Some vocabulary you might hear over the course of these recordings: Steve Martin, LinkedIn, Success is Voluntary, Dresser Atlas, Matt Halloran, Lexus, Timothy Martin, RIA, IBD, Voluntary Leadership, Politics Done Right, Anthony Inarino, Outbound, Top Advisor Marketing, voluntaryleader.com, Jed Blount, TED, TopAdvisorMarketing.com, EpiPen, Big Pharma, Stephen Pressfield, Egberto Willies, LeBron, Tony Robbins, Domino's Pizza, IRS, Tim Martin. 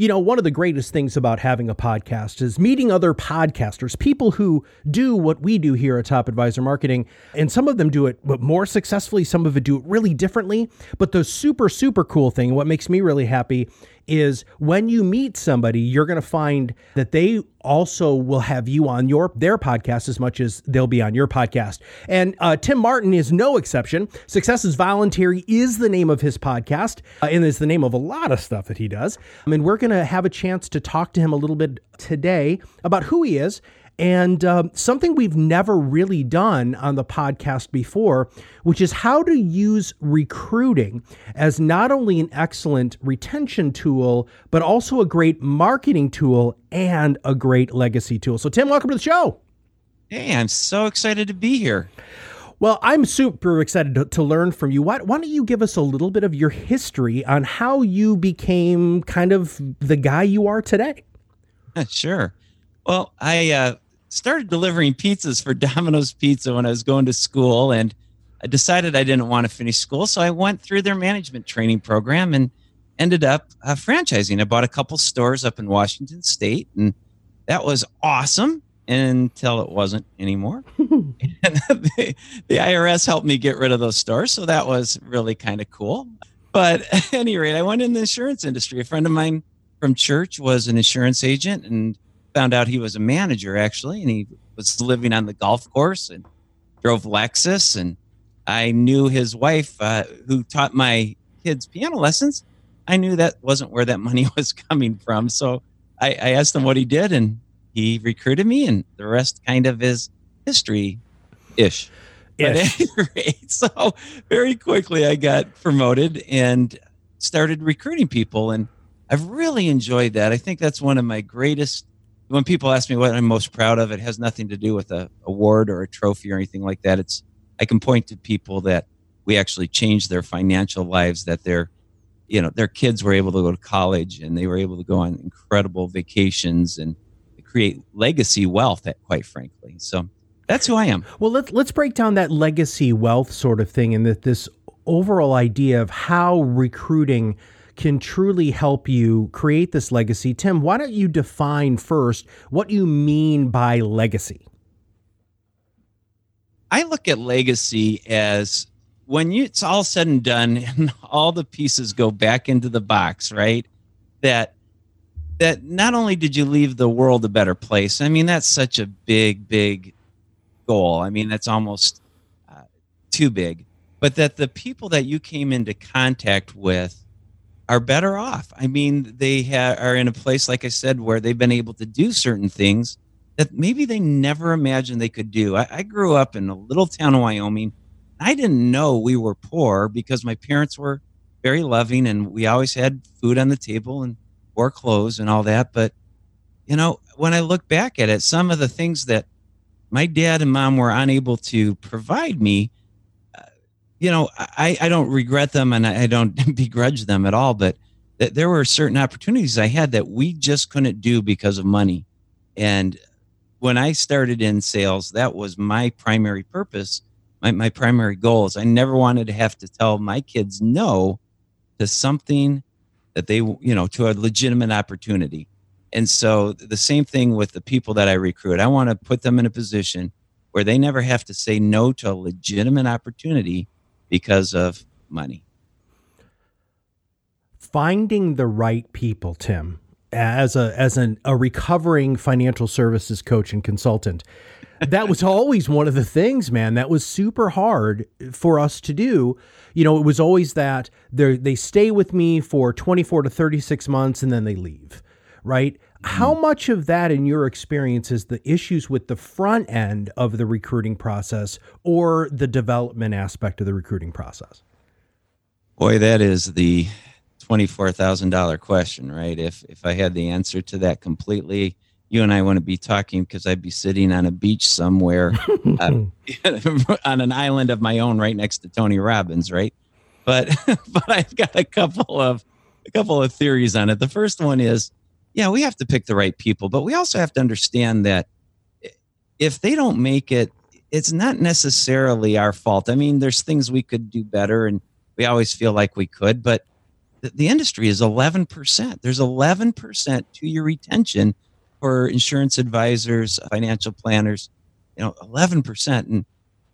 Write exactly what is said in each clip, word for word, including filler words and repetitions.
You know, one of the greatest things about having a podcast is meeting other podcasters, people who do what we do here at Top Advisor Marketing. And some of them do it more successfully, some of them do it really differently. But the super, super cool thing, what makes me really happy, is when you meet somebody, you're going to find that they also will have you on your their podcast as much as they'll be on your podcast. And uh, Tim Martin is no exception. Success is Voluntary is the name of his podcast, uh, and is the name of a lot of stuff that he does. I mean, we're going to have a chance to talk to him a little bit today about who he is. And um, something we've never really done on the podcast before, which is how to use recruiting as not only an excellent retention tool, but also a great marketing tool and a great legacy tool. So, Tim, welcome to the show. Hey, I'm so excited to be here. Well, I'm super excited to, to learn from you. Why, why don't you give us a little bit of your history on how you became kind of the guy you are today? Sure. Well, I... Uh... started delivering pizzas for Domino's Pizza when I was going to school, and I decided I didn't want to finish school. So I went through their management training program and ended up uh, franchising. I bought a couple stores up in Washington State, and that was awesome until it wasn't anymore. And the, the I R S helped me get rid of those stores. So that was really kind of cool. But at any rate, I went in the insurance industry. A friend of mine from church was an insurance agent, and found out he was a manager, actually, and he was living on the golf course and drove Lexus. And I knew his wife, uh, who taught my kids piano lessons. I knew that wasn't where that money was coming from. So I, I asked him what he did, and he recruited me, and the rest kind of is history-ish. Ish. So very quickly, I got promoted and started recruiting people, and I've really enjoyed that. I think that's one of my greatest. When people ask me what I'm most proud of, it has nothing to do with a award or a trophy or anything like that. It's I can point to people that we actually changed their financial lives, that their, you know, their kids were able to go to college and they were able to go on incredible vacations and create legacy wealth, quite frankly. So that's who I am. Well, let's let's break down that legacy wealth sort of thing, and that this overall idea of how recruiting can truly help you create this legacy. Tim, why don't you define first what you mean by legacy? I look at legacy as when you, it's all said and done and all the pieces go back into the box, right? That that not only did you leave the world a better place, I mean, that's such a big, big goal. I mean, that's almost uh, too big. But that the people that you came into contact with are better off. I mean, they ha- are in a place, like I said, where they've been able to do certain things that maybe they never imagined they could do. I, I grew up in a little town in Wyoming. I didn't know we were poor because my parents were very loving and we always had food on the table and wore clothes and all that. But, you know, when I look back at it, some of the things that my dad and mom were unable to provide me, you know, I, I don't regret them and I don't begrudge them at all, but th- there were certain opportunities I had that we just couldn't do because of money. And when I started in sales, that was my primary purpose, my, my primary goal is I never wanted to have to tell my kids no to something that they, you know, to a legitimate opportunity. And so the same thing with the people that I recruit. I want to put them in a position where they never have to say no to a legitimate opportunity because of money. Finding the right people, Tim, as a as an, a recovering financial services coach and consultant, that was always one of the things, man, that was super hard for us to do. You know, it was always that they stay with me for twenty-four to thirty-six months and then they leave, right? How much of that in your experience is the issues with the front end of the recruiting process or the development aspect of the recruiting process? Boy, that is the twenty-four thousand dollars question, right? If if I had the answer to that completely, you and I wouldn't be talking because I'd be sitting on a beach somewhere uh, on an island of my own right next to Tony Robbins, right? But but I've got a couple of a couple of theories on it. The first one is, yeah, we have to pick the right people, but we also have to understand that if they don't make it, it's not necessarily our fault. I mean, there's things we could do better, and we always feel like we could, but the, the industry is eleven percent. There's eleven percent two-year retention for insurance advisors, financial planners, you know, eleven percent. And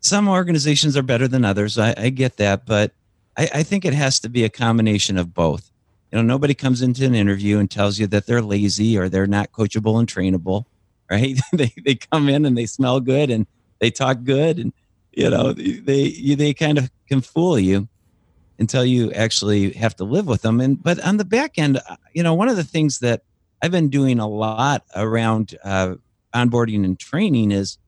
some organizations are better than others. I, I get that, but I, I think it has to be a combination of both. You know, nobody comes into an interview and tells you that they're lazy or they're not coachable and trainable, right? they they come in and they smell good and they talk good, and you know, they they kind of can fool you until you actually have to live with them. And but on the back end, you know, one of the things that I've been doing a lot around uh, onboarding and training is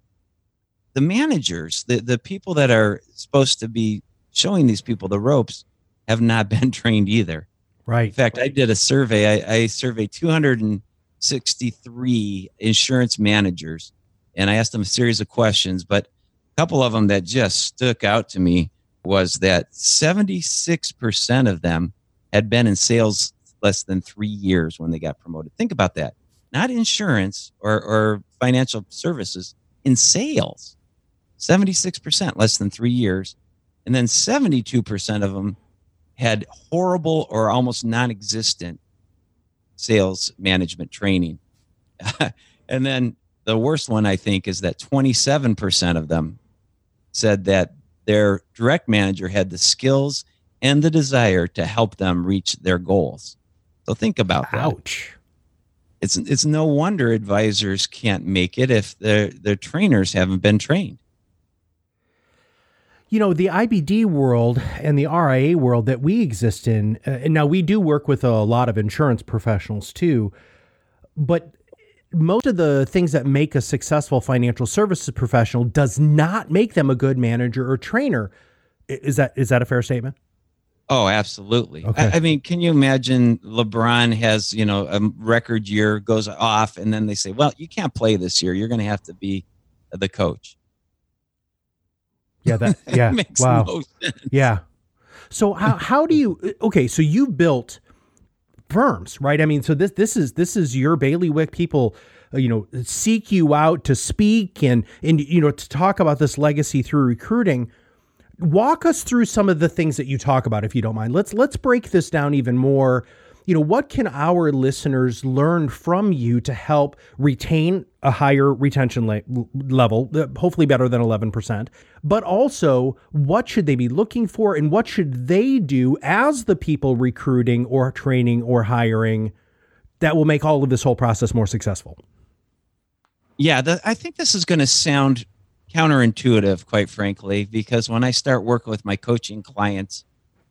the managers, the, the people that are supposed to be showing these people the ropes have not been trained either. Right. In fact, I did a survey. I, I surveyed two hundred sixty-three insurance managers, and I asked them a series of questions, but a couple of them that just stuck out to me was that seventy-six percent of them had been in sales less than three years when they got promoted. Think about that. Not insurance or, or financial services, in sales. seventy-six percent less than three years. And then seventy-two percent of them had horrible or almost non-existent sales management training. And then the worst one, I think, is that twenty-seven percent of them said that their direct manager had the skills and the desire to help them reach their goals. So think about that. Ouch. It's it's no wonder advisors can't make it if their their trainers haven't been trained. You know, the I B D world and the R I A world that we exist in, uh, and now we do work with a lot of insurance professionals too, but most of the things that make a successful financial services professional does not make them a good manager or trainer. Is that is that a fair statement? Oh, absolutely. Okay. I, I mean, can you imagine LeBron has, you know, a record year, goes off, and then they say, well, you can't play this year. You're going to have to be the coach. Yeah. That, yeah. Makes wow. No sense. Yeah. So how, how do you, okay. So you built firms, right? I mean, so this, this is, this is your bailiwick. People, you know, seek you out to speak and, and, you know, to talk about this legacy through recruiting. Walk us through some of the things that you talk about, if you don't mind. Let's let's break this down even more. You know, what can our listeners learn from you to help retain a higher retention le- level, hopefully better than eleven percent, but also what should they be looking for and what should they do as the people recruiting or training or hiring that will make all of this whole process more successful? Yeah, the, I think this is going to sound counterintuitive, quite frankly, because when I start working with my coaching clients,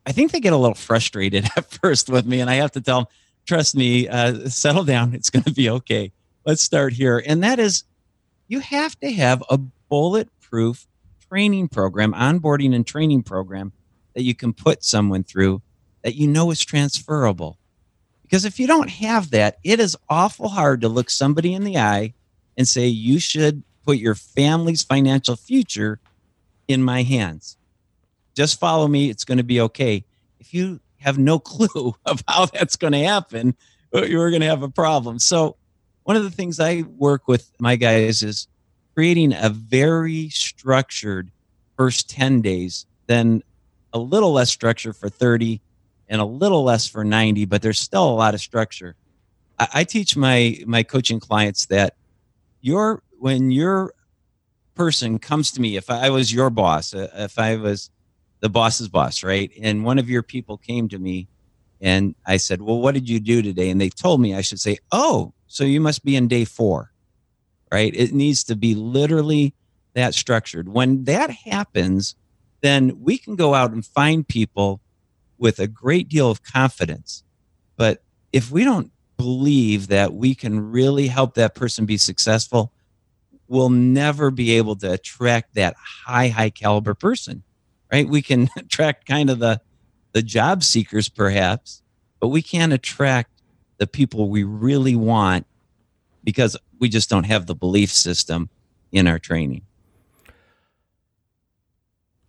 I think they get a little frustrated at first with me, and I have to tell them, trust me, uh, settle down. It's going to be okay. Let's start here. And that is, you have to have a bulletproof training program, onboarding and training program that you can put someone through that you know is transferable. Because if you don't have that, it is awful hard to look somebody in the eye and say, you should put your family's financial future in my hands. Just follow me. It's going to be okay. If you have no clue of how that's going to happen, you're going to have a problem. So one of the things I work with my guys is creating a very structured first ten days, then a little less structure for thirty and a little less for ninety, but there's still a lot of structure. I, I teach my, my coaching clients that your when your person comes to me, if I was your boss, if I was the boss's boss, right? And one of your people came to me and I said, well, what did you do today? And they told me I should say, oh, so you must be in day four, right? It needs to be literally that structured. When that happens, then we can go out and find people with a great deal of confidence. But if we don't believe that we can really help that person be successful, we'll never be able to attract that high, high caliber person, right? We can attract kind of the, the job seekers perhaps, but we can't attract the people we really want because we just don't have the belief system in our training.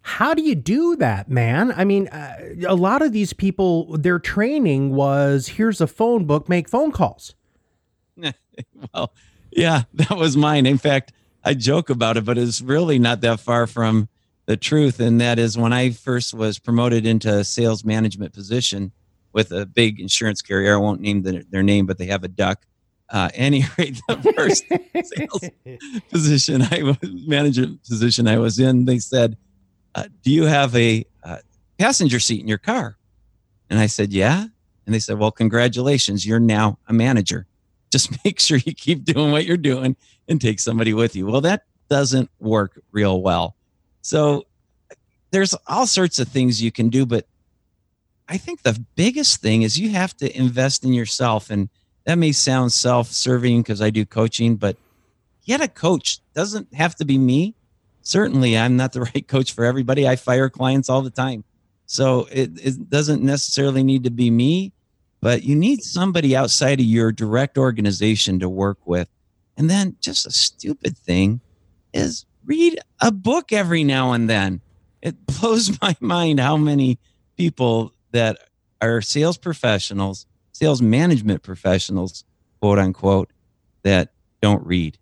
How do you do that, man? I mean, uh, a lot of these people, their training was, here's a phone book, make phone calls. Well, yeah, that was mine. In fact, I joke about it, but it's really not that far from the truth. And that is when I first was promoted into a sales management position with a big insurance carrier. I won't name the, their name, but they have a duck. Uh, any rate, the first sales position I was, management position I was in, they said, Uh, do you have a uh, passenger seat in your car? And I said, yeah. And they said, well, congratulations. You're now a manager. Just make sure you keep doing what you're doing and take somebody with you. Well, that doesn't work real well. So there's all sorts of things you can do, but I think the biggest thing is you have to invest in yourself. And that may sound self-serving because I do coaching, but get a coach. Doesn't have to be me. Certainly, I'm not the right coach for everybody. I fire clients all the time. So it, it doesn't necessarily need to be me, but you need somebody outside of your direct organization to work with. And then just a stupid thing is read a book every now and then. It blows my mind how many people that are sales professionals, sales management professionals, quote unquote, that don't read.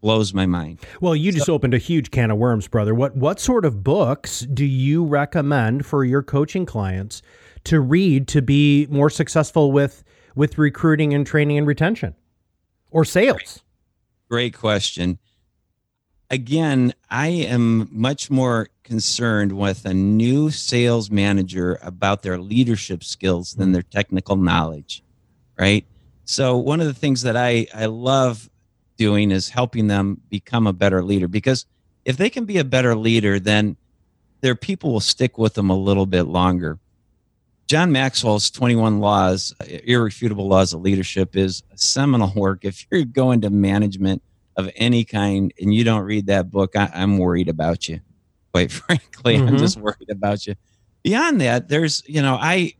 Blows my mind. Well, you just so, opened a huge can of worms, brother. What what sort of books do you recommend for your coaching clients to read to be more successful with with recruiting and training and retention or sales? Great, great question. Again, I am much more concerned with a new sales manager about their leadership skills than their technical knowledge, right? So one of the things that I, I love doing is helping them become a better leader, because if they can be a better leader, then their people will stick with them a little bit longer. John Maxwell's twenty-one Laws, Irrefutable Laws of Leadership, is a seminal work. If you're going to management of any kind and you don't read that book, I, I'm worried about you. Quite frankly, mm-hmm. I'm just worried about you. Beyond that, there's, you know, I,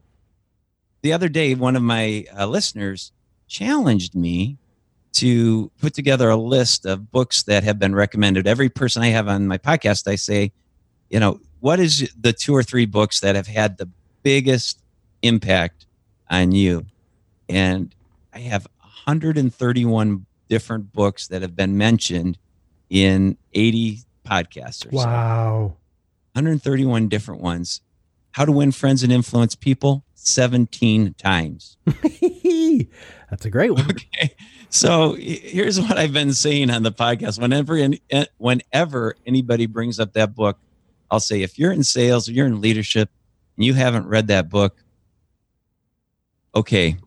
the other day, one of my uh, listeners challenged me to put together a list of books that have been recommended. Every person I have on my podcast, I say, you know, what is the two or three books that have had the biggest impact on you? And I have one hundred thirty-one different books that have been mentioned in eighty podcasts or so. Wow. one hundred thirty-one different ones. How to Win Friends and Influence People, seventeen times. That's a great one. Okay. So here's what I've been saying on the podcast. Whenever, whenever anybody brings up that book, I'll say, if you're in sales or you're in leadership and you haven't read that book, okay,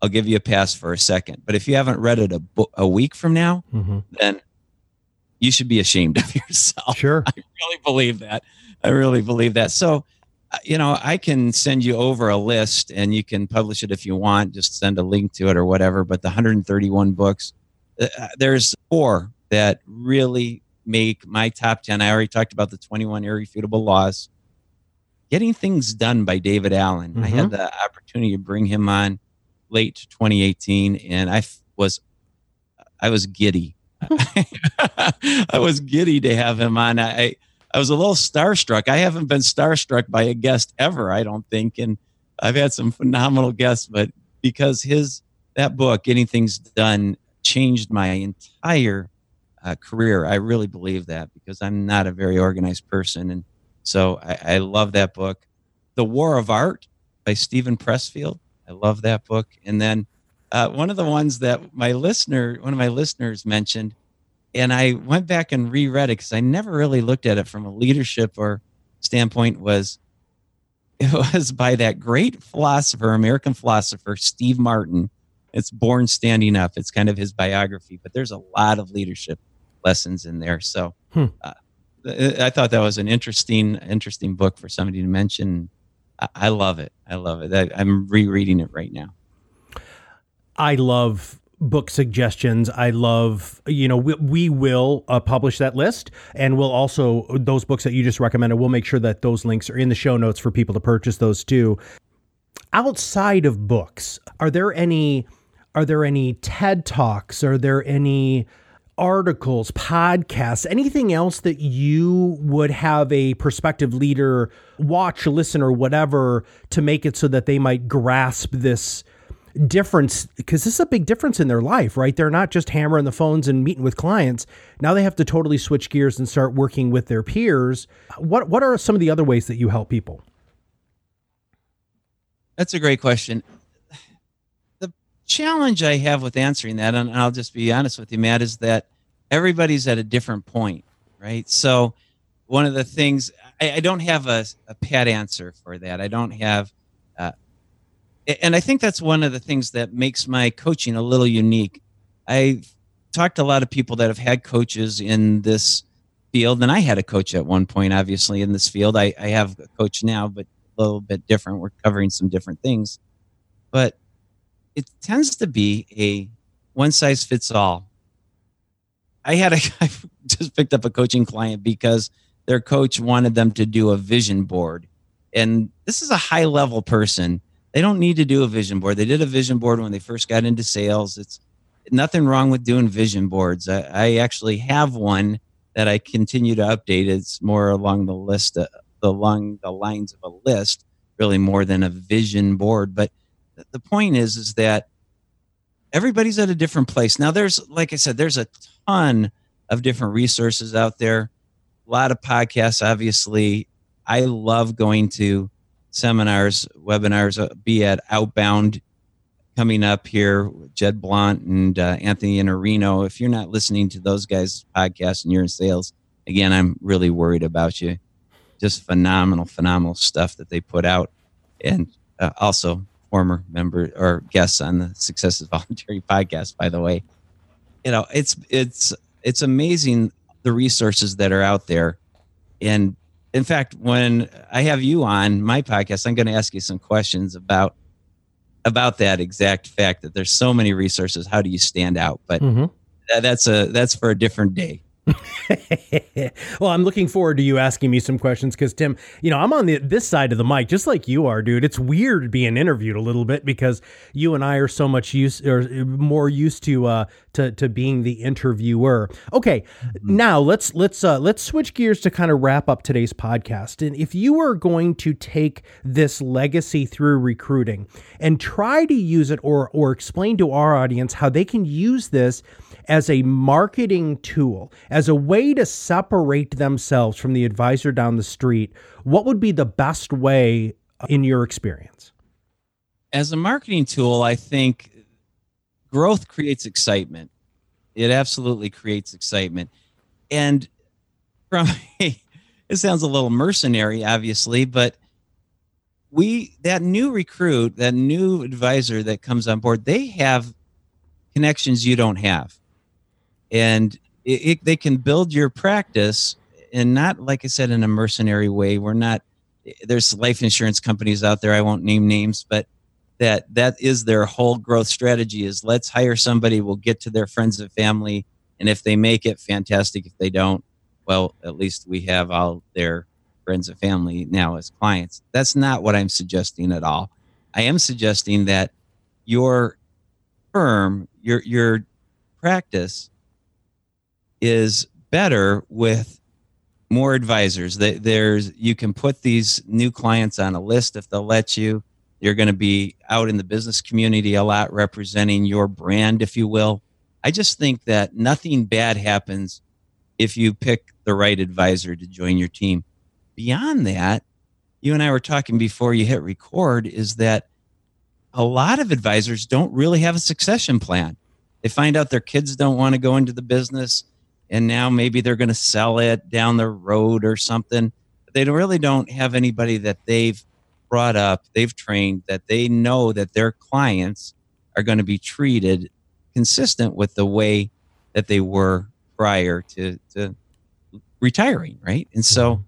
I'll give you a pass for a second. But if you haven't read it a, bo- a week from now, mm-hmm. then you should be ashamed of yourself. Sure. I really believe that. I really believe that. So, you know, I can send you over a list and you can publish it if you want, just send a link to it or whatever. But the one hundred thirty-one books, uh, there's four that really make my top ten. I already talked about the twenty-one Irrefutable Laws. Getting Things Done by David Allen. Mm-hmm. I had the opportunity to bring him on late twenty eighteen and I f- was, I was giddy. I was giddy to have him on. I, I I was a little starstruck. I haven't been starstruck by a guest ever, I don't think. And I've had some phenomenal guests, but because his, that book, Getting Things Done, changed my entire uh, career. I really believe that because I'm not a very organized person. And so I, I love that book. The War of Art by Stephen Pressfield. I love that book. And then uh, one of the ones that my listener, one of my listeners mentioned, and I went back and reread it because I never really looked at it from a leadership or standpoint, was it was by that great philosopher, American philosopher, Steve Martin. It's Born Standing Up. It's kind of his biography, but there's a lot of leadership lessons in there. So hmm. uh, I thought that was an interesting, interesting book for somebody to mention. I, I love it. I love it. I, I'm rereading it right now. I love book suggestions. I love, you know, we, we will uh, publish that list, and we'll also, those books that you just recommended, we'll make sure that those links are in the show notes for people to purchase those too. Outside of books, are there any Are there any TED Talks? Are there any articles, podcasts, anything else that you would have a prospective leader watch, listen, or whatever to make it so that they might grasp this difference? Because this is a big difference in their life, right? They're not just hammering the phones and meeting with clients. Now they have to totally switch gears and start working with their peers. What what are some of the other ways that you help people? That's a great question. Challenge I have with answering that, and I'll just be honest with you, Matt, is that everybody's at a different point, right? So one of the things, I, I don't have a, a pat answer for that. I don't have, uh, and I think that's one of the things that makes my coaching a little unique. I've talked to a lot of people that have had coaches in this field, and I had a coach at one point, obviously, in this field. I, I have a coach now, but a little bit different. We're covering some different things. But it tends to be a one-size-fits-all. I had a I just picked up a coaching client because their coach wanted them to do a vision board. And this is a high-level person. They don't need to do a vision board. They did a vision board when they first got into sales. It's nothing wrong with doing vision boards. I, I actually have one that I continue to update. It's more along the list, uh, along the lines of a list, really more than a vision board. But the point is, is that everybody's at a different place. Now, there's, like I said, there's a ton of different resources out there. A lot of podcasts, obviously. I love going to seminars, webinars, uh, be at Outbound coming up here with Jed Blount and uh, Anthony Inarino. If you're not listening to those guys' podcasts and you're in sales, again, I'm really worried about you. Just phenomenal, phenomenal stuff that they put out. And uh, also... former member or guests on the Success is Voluntary podcast, by the way. You know, it's it's it's amazing the resources that are out there. And in fact, when I have you on my podcast, I'm going to ask you some questions about about that exact fact that there's so many resources. How do you stand out? But mm-hmm. that, that's a that's for a different day. Well, I'm looking forward to you asking me some questions because, Tim, you know, I'm on the, this side of the mic just like you are, dude. It's weird being interviewed a little bit because you and I are so much used or more used to uh, to to being the interviewer. Okay, mm-hmm. Now let's let's uh, let's switch gears to kind of wrap up today's podcast. And if you are going to take this legacy through recruiting and try to use it or or explain to our audience how they can use this as a marketing tool, as a way to separate themselves from the advisor down the street, what would be the best way in your experience? As a marketing tool, I think growth creates excitement. It absolutely creates excitement. And from a, it sounds a little mercenary, obviously, but we that new recruit, that new advisor that comes on board, they have connections you don't have. And it, it, they can build your practice, and not, like I said, in a mercenary way. We're not, there's life insurance companies out there. I won't name names, but that that is their whole growth strategy is let's hire somebody. We'll get to their friends and family. And if they make it, fantastic. If they don't, well, at least we have all their friends and family now as clients. That's not what I'm suggesting at all. I am suggesting that your firm, your your practice is better with more advisors. There's you can put these new clients on a list if they'll let you. You're going to be out in the business community a lot representing your brand, if you will. I just think that nothing bad happens if you pick the right advisor to join your team. Beyond that, you and I were talking before you hit record, is that a lot of advisors don't really have a succession plan. They find out their kids don't want to go into the business. And now maybe they're going to sell it down the road or something. They really don't have anybody that they've brought up, they've trained, that they know that their clients are going to be treated consistent with the way that they were prior to, to retiring, right? And so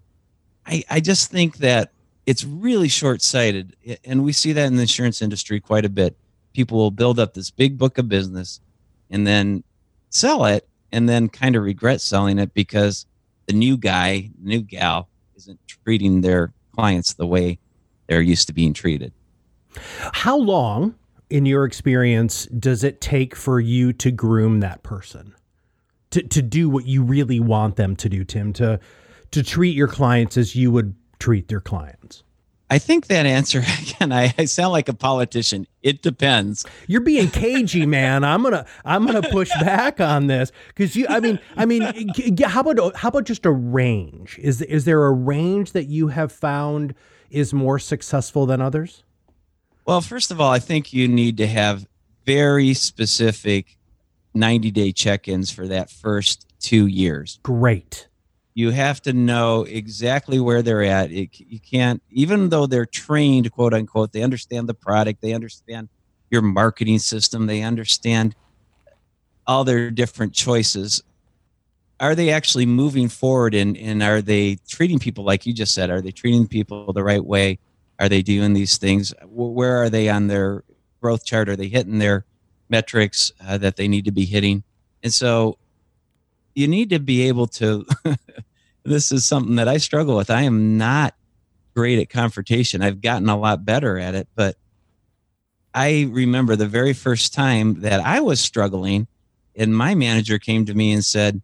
I, I just think that it's really short-sighted. And we see that in the insurance industry quite a bit. People will build up this big book of business and then sell it, and then kind of regret selling it because the new guy, new gal isn't treating their clients the way they're used to being treated. How long in your experience, does it take for you to groom that person to, to do what you really want them to do, Tim, to, to treat your clients as you would treat their clients? I think that answer, again, I, I sound like a politician. It depends. You're being cagey, man. I'm gonna, I'm gonna push back on this because you. I mean, I mean, how about, how about just a range? Is, is there a range that you have found is more successful than others? Well, first of all, I think you need to have very specific ninety-day check-ins for that first two years. Great. You have to know exactly where they're at. It, you can't, even though they're trained, quote unquote, they understand the product, they understand your marketing system, they understand all their different choices. Are they actually moving forward, and, and are they treating people, like you just said, are they treating people the right way? Are they doing these things? Where are they on their growth chart? Are they hitting their metrics uh, that they need to be hitting? And so you need to be able to, this is something that I struggle with. I am not great at confrontation. I've gotten a lot better at it, but I remember the very first time that I was struggling and my manager came to me and said,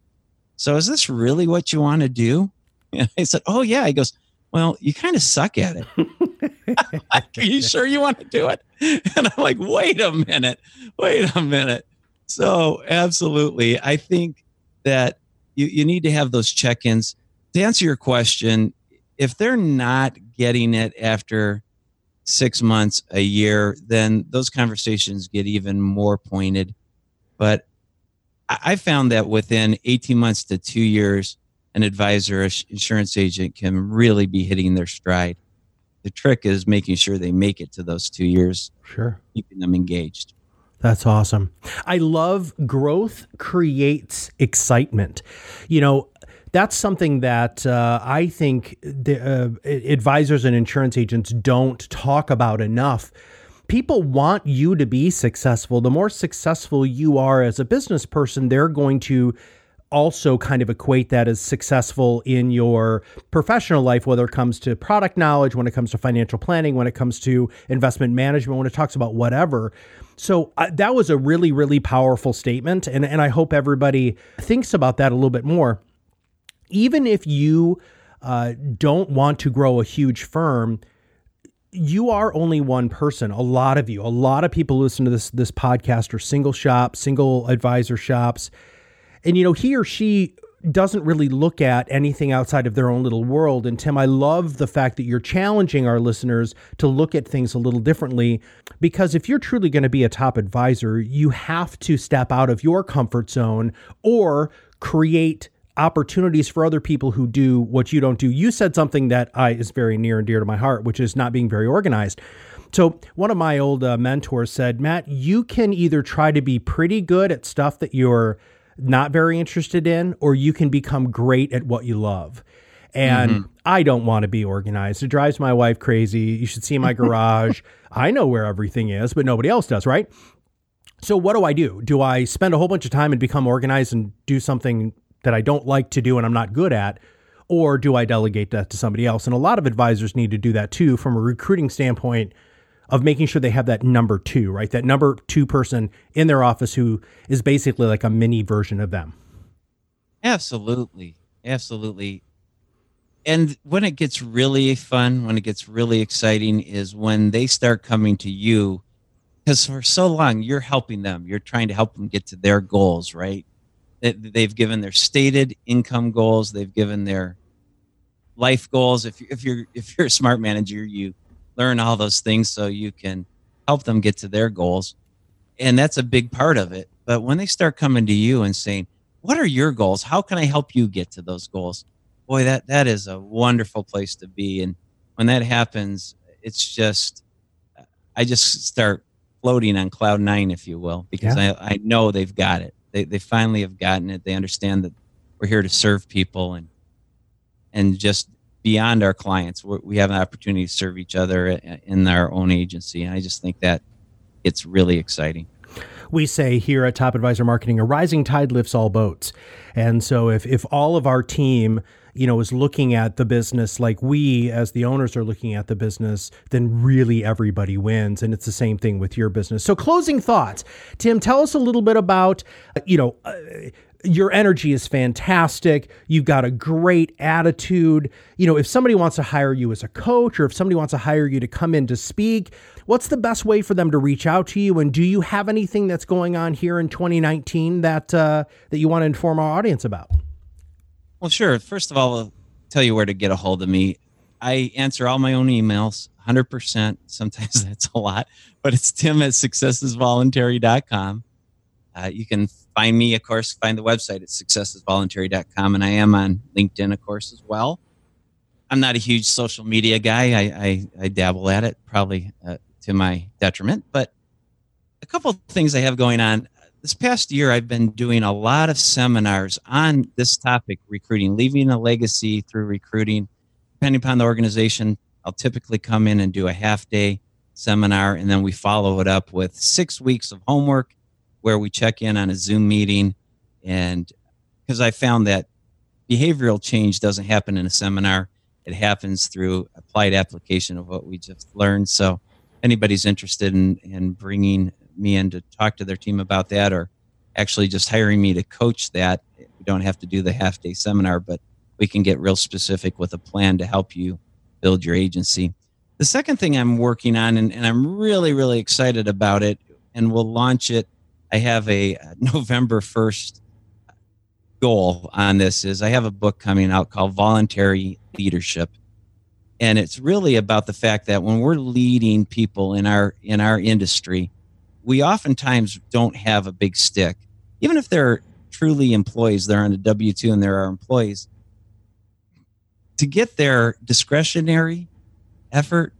"So is this really what you want to do?" And I said, "Oh yeah." He goes, "Well, you kind of suck at it." I'm like, "Are you sure you want to do it?" And I'm like, wait a minute, wait a minute. So absolutely. I think that you, you need to have those check-ins. To answer your question, if they're not getting it after six months, a year, then those conversations get even more pointed. But I found that within eighteen months to two years, an advisor, an insurance agent can really be hitting their stride. The trick is making sure they make it to those two years. Sure. Keeping them engaged. That's awesome. I love growth creates excitement. You know, that's something that uh, I think the, uh, advisors and insurance agents don't talk about enough. People want you to be successful. The more successful you are as a business person, they're going to also kind of equate that as successful in your professional life, whether it comes to product knowledge, when it comes to financial planning, when it comes to investment management, when it talks about whatever. So uh, that was a really, really powerful statement. And, and I hope everybody thinks about that a little bit more. Even if you uh, don't want to grow a huge firm, you are only one person. A lot of you, a lot of people who listen to this, this podcast are single shop, single advisor shops. And, you know, he or she doesn't really look at anything outside of their own little world. And Tim, I love the fact that you're challenging our listeners to look at things a little differently, because if you're truly going to be a top advisor, you have to step out of your comfort zone or create opportunities for other people who do what you don't do. You said something that I is very near and dear to my heart, which is not being very organized. So one of my old uh, mentors said, "Matt, you can either try to be pretty good at stuff that you're not very interested in, or you can become great at what you love." And mm-hmm. I don't want to be organized. It drives my wife crazy. You should see my garage. I know where everything is, but nobody else does, right? So what do I do? Do I spend a whole bunch of time and become organized and do something that I don't like to do and I'm not good at? Or do I delegate that to somebody else? And a lot of advisors need to do that too, from a recruiting standpoint, of making sure they have that number two, right? That number two person in their office who is basically like a mini version of them. Absolutely. Absolutely. And when it gets really fun, when it gets really exciting, is when they start coming to you, because for so long you're helping them. You're trying to help them get to their goals, right? They've given their stated income goals. They've given their life goals. If if you're, if you're a smart manager, you learn all those things so you can help them get to their goals. And that's a big part of it. But when they start coming to you and saying, "What are your goals? How can I help you get to those goals?" Boy, that, that is a wonderful place to be. And when that happens, it's just, I just start floating on cloud nine, if you will, because yeah. I, I know they've got it. They they finally have gotten it. They understand that we're here to serve people and, and just beyond our clients. We have an opportunity to serve each other in our own agency. And I just think that it's really exciting. We say here at Top Advisor Marketing, a rising tide lifts all boats. And so if if all of our team, you know, is looking at the business like we as the owners are looking at the business, then really everybody wins. And it's the same thing with your business. So closing thoughts, Tim, tell us a little bit about, you know, uh, your energy is fantastic. You've got a great attitude. You know, if somebody wants to hire you as a coach or if somebody wants to hire you to come in to speak, what's the best way for them to reach out to you? And do you have anything that's going on here in twenty nineteen that uh, that you want to inform our audience about? Well, sure. First of all, I'll tell you where to get a hold of me. I answer all my own emails, one hundred percent. Sometimes that's a lot, but it's Tim at success is voluntary dot com. Uh, you can find me, of course, find the website at success is voluntary dot com. And I am on LinkedIn, of course, as well. I'm not a huge social media guy. I, I, I dabble at it, probably uh, to my detriment. But a couple of things I have going on. This past year, I've been doing a lot of seminars on this topic, recruiting, leaving a legacy through recruiting. Depending upon the organization, I'll typically come in and do a half-day seminar, and then we follow it up with six weeks of homework, where we check in on a Zoom meeting. And because I found that behavioral change doesn't happen in a seminar, it happens through applied application of what we just learned. So anybody's interested in, in bringing me in to talk to their team about that, or actually just hiring me to coach that, we don't have to do the half day seminar, but we can get real specific with a plan to help you build your agency. The second thing I'm working on, and, and I'm really, really excited about it, and we'll launch it. I have a November first goal on this is I have a book coming out called Voluntary Leadership. And it's really about the fact that when we're leading people in our in our industry, we oftentimes don't have a big stick. Even if they're truly employees, they're on a W two and they're our employees. To get their discretionary effort,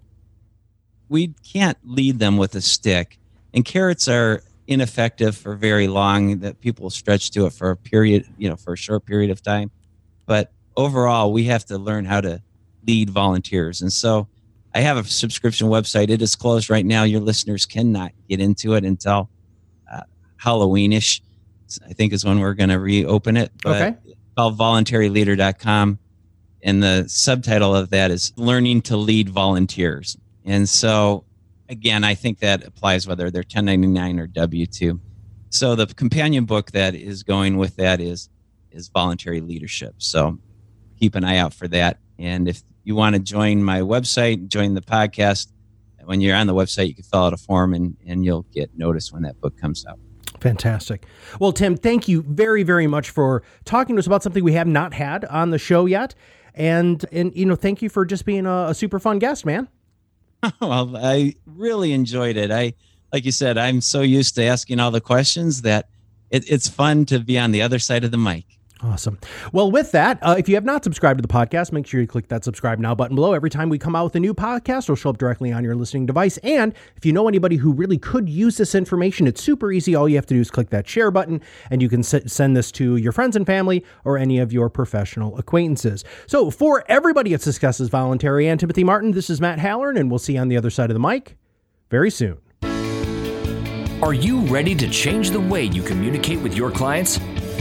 we can't lead them with a stick. And carrots are ineffective for very long, that people stretch to it for a period, you know, for a short period of time. But overall, we have to learn how to lead volunteers. And so I have a subscription website. It is closed right now. Your listeners cannot get into it until uh, Halloween-ish, I think is when we're going to reopen it. But okay. It's called voluntary leader dot com. And the subtitle of that is Learning to Lead Volunteers. And so again, I think that applies whether they're ten ninety-nine or W two. So the companion book that is going with that is is Voluntary Leadership. So keep an eye out for that. And if you want to join my website, join the podcast, when you're on the website, you can fill out a form and, and you'll get notice when that book comes out. Fantastic. Well, Tim, thank you very, very much for talking to us about something we have not had on the show yet. And, and you know, thank you for just being a, a super fun guest, man. Well, I really enjoyed it. I, like you said, I'm so used to asking all the questions that it, it's fun to be on the other side of the mic. Awesome. Well, with that, uh, if you have not subscribed to the podcast, make sure you click that subscribe now button below. Every time we come out with a new podcast, it'll show up directly on your listening device. And if you know anybody who really could use this information, it's super easy. All you have to do is click that share button, and you can s- send this to your friends and family or any of your professional acquaintances. So for everybody at Success is Voluntary and Timothy Martin, this is Matt Halloran, and we'll see you on the other side of the mic very soon. Are you ready to change the way you communicate with your clients?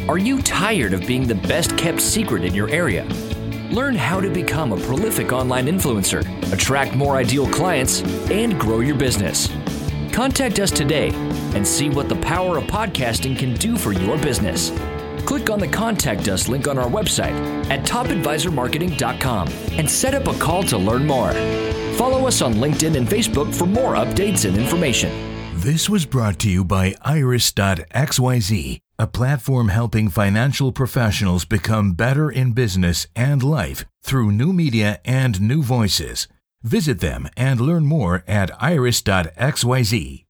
Are you tired of being the best-kept secret in your area? Learn how to become a prolific online influencer, attract more ideal clients, and grow your business. Contact us today and see what the power of podcasting can do for your business. Click on the Contact Us link on our website at top advisor marketing dot com and set up a call to learn more. Follow us on LinkedIn and Facebook for more updates and information. This was brought to you by iris dot x y z. A platform helping financial professionals become better in business and life through new media and new voices. Visit them and learn more at iris dot x y z.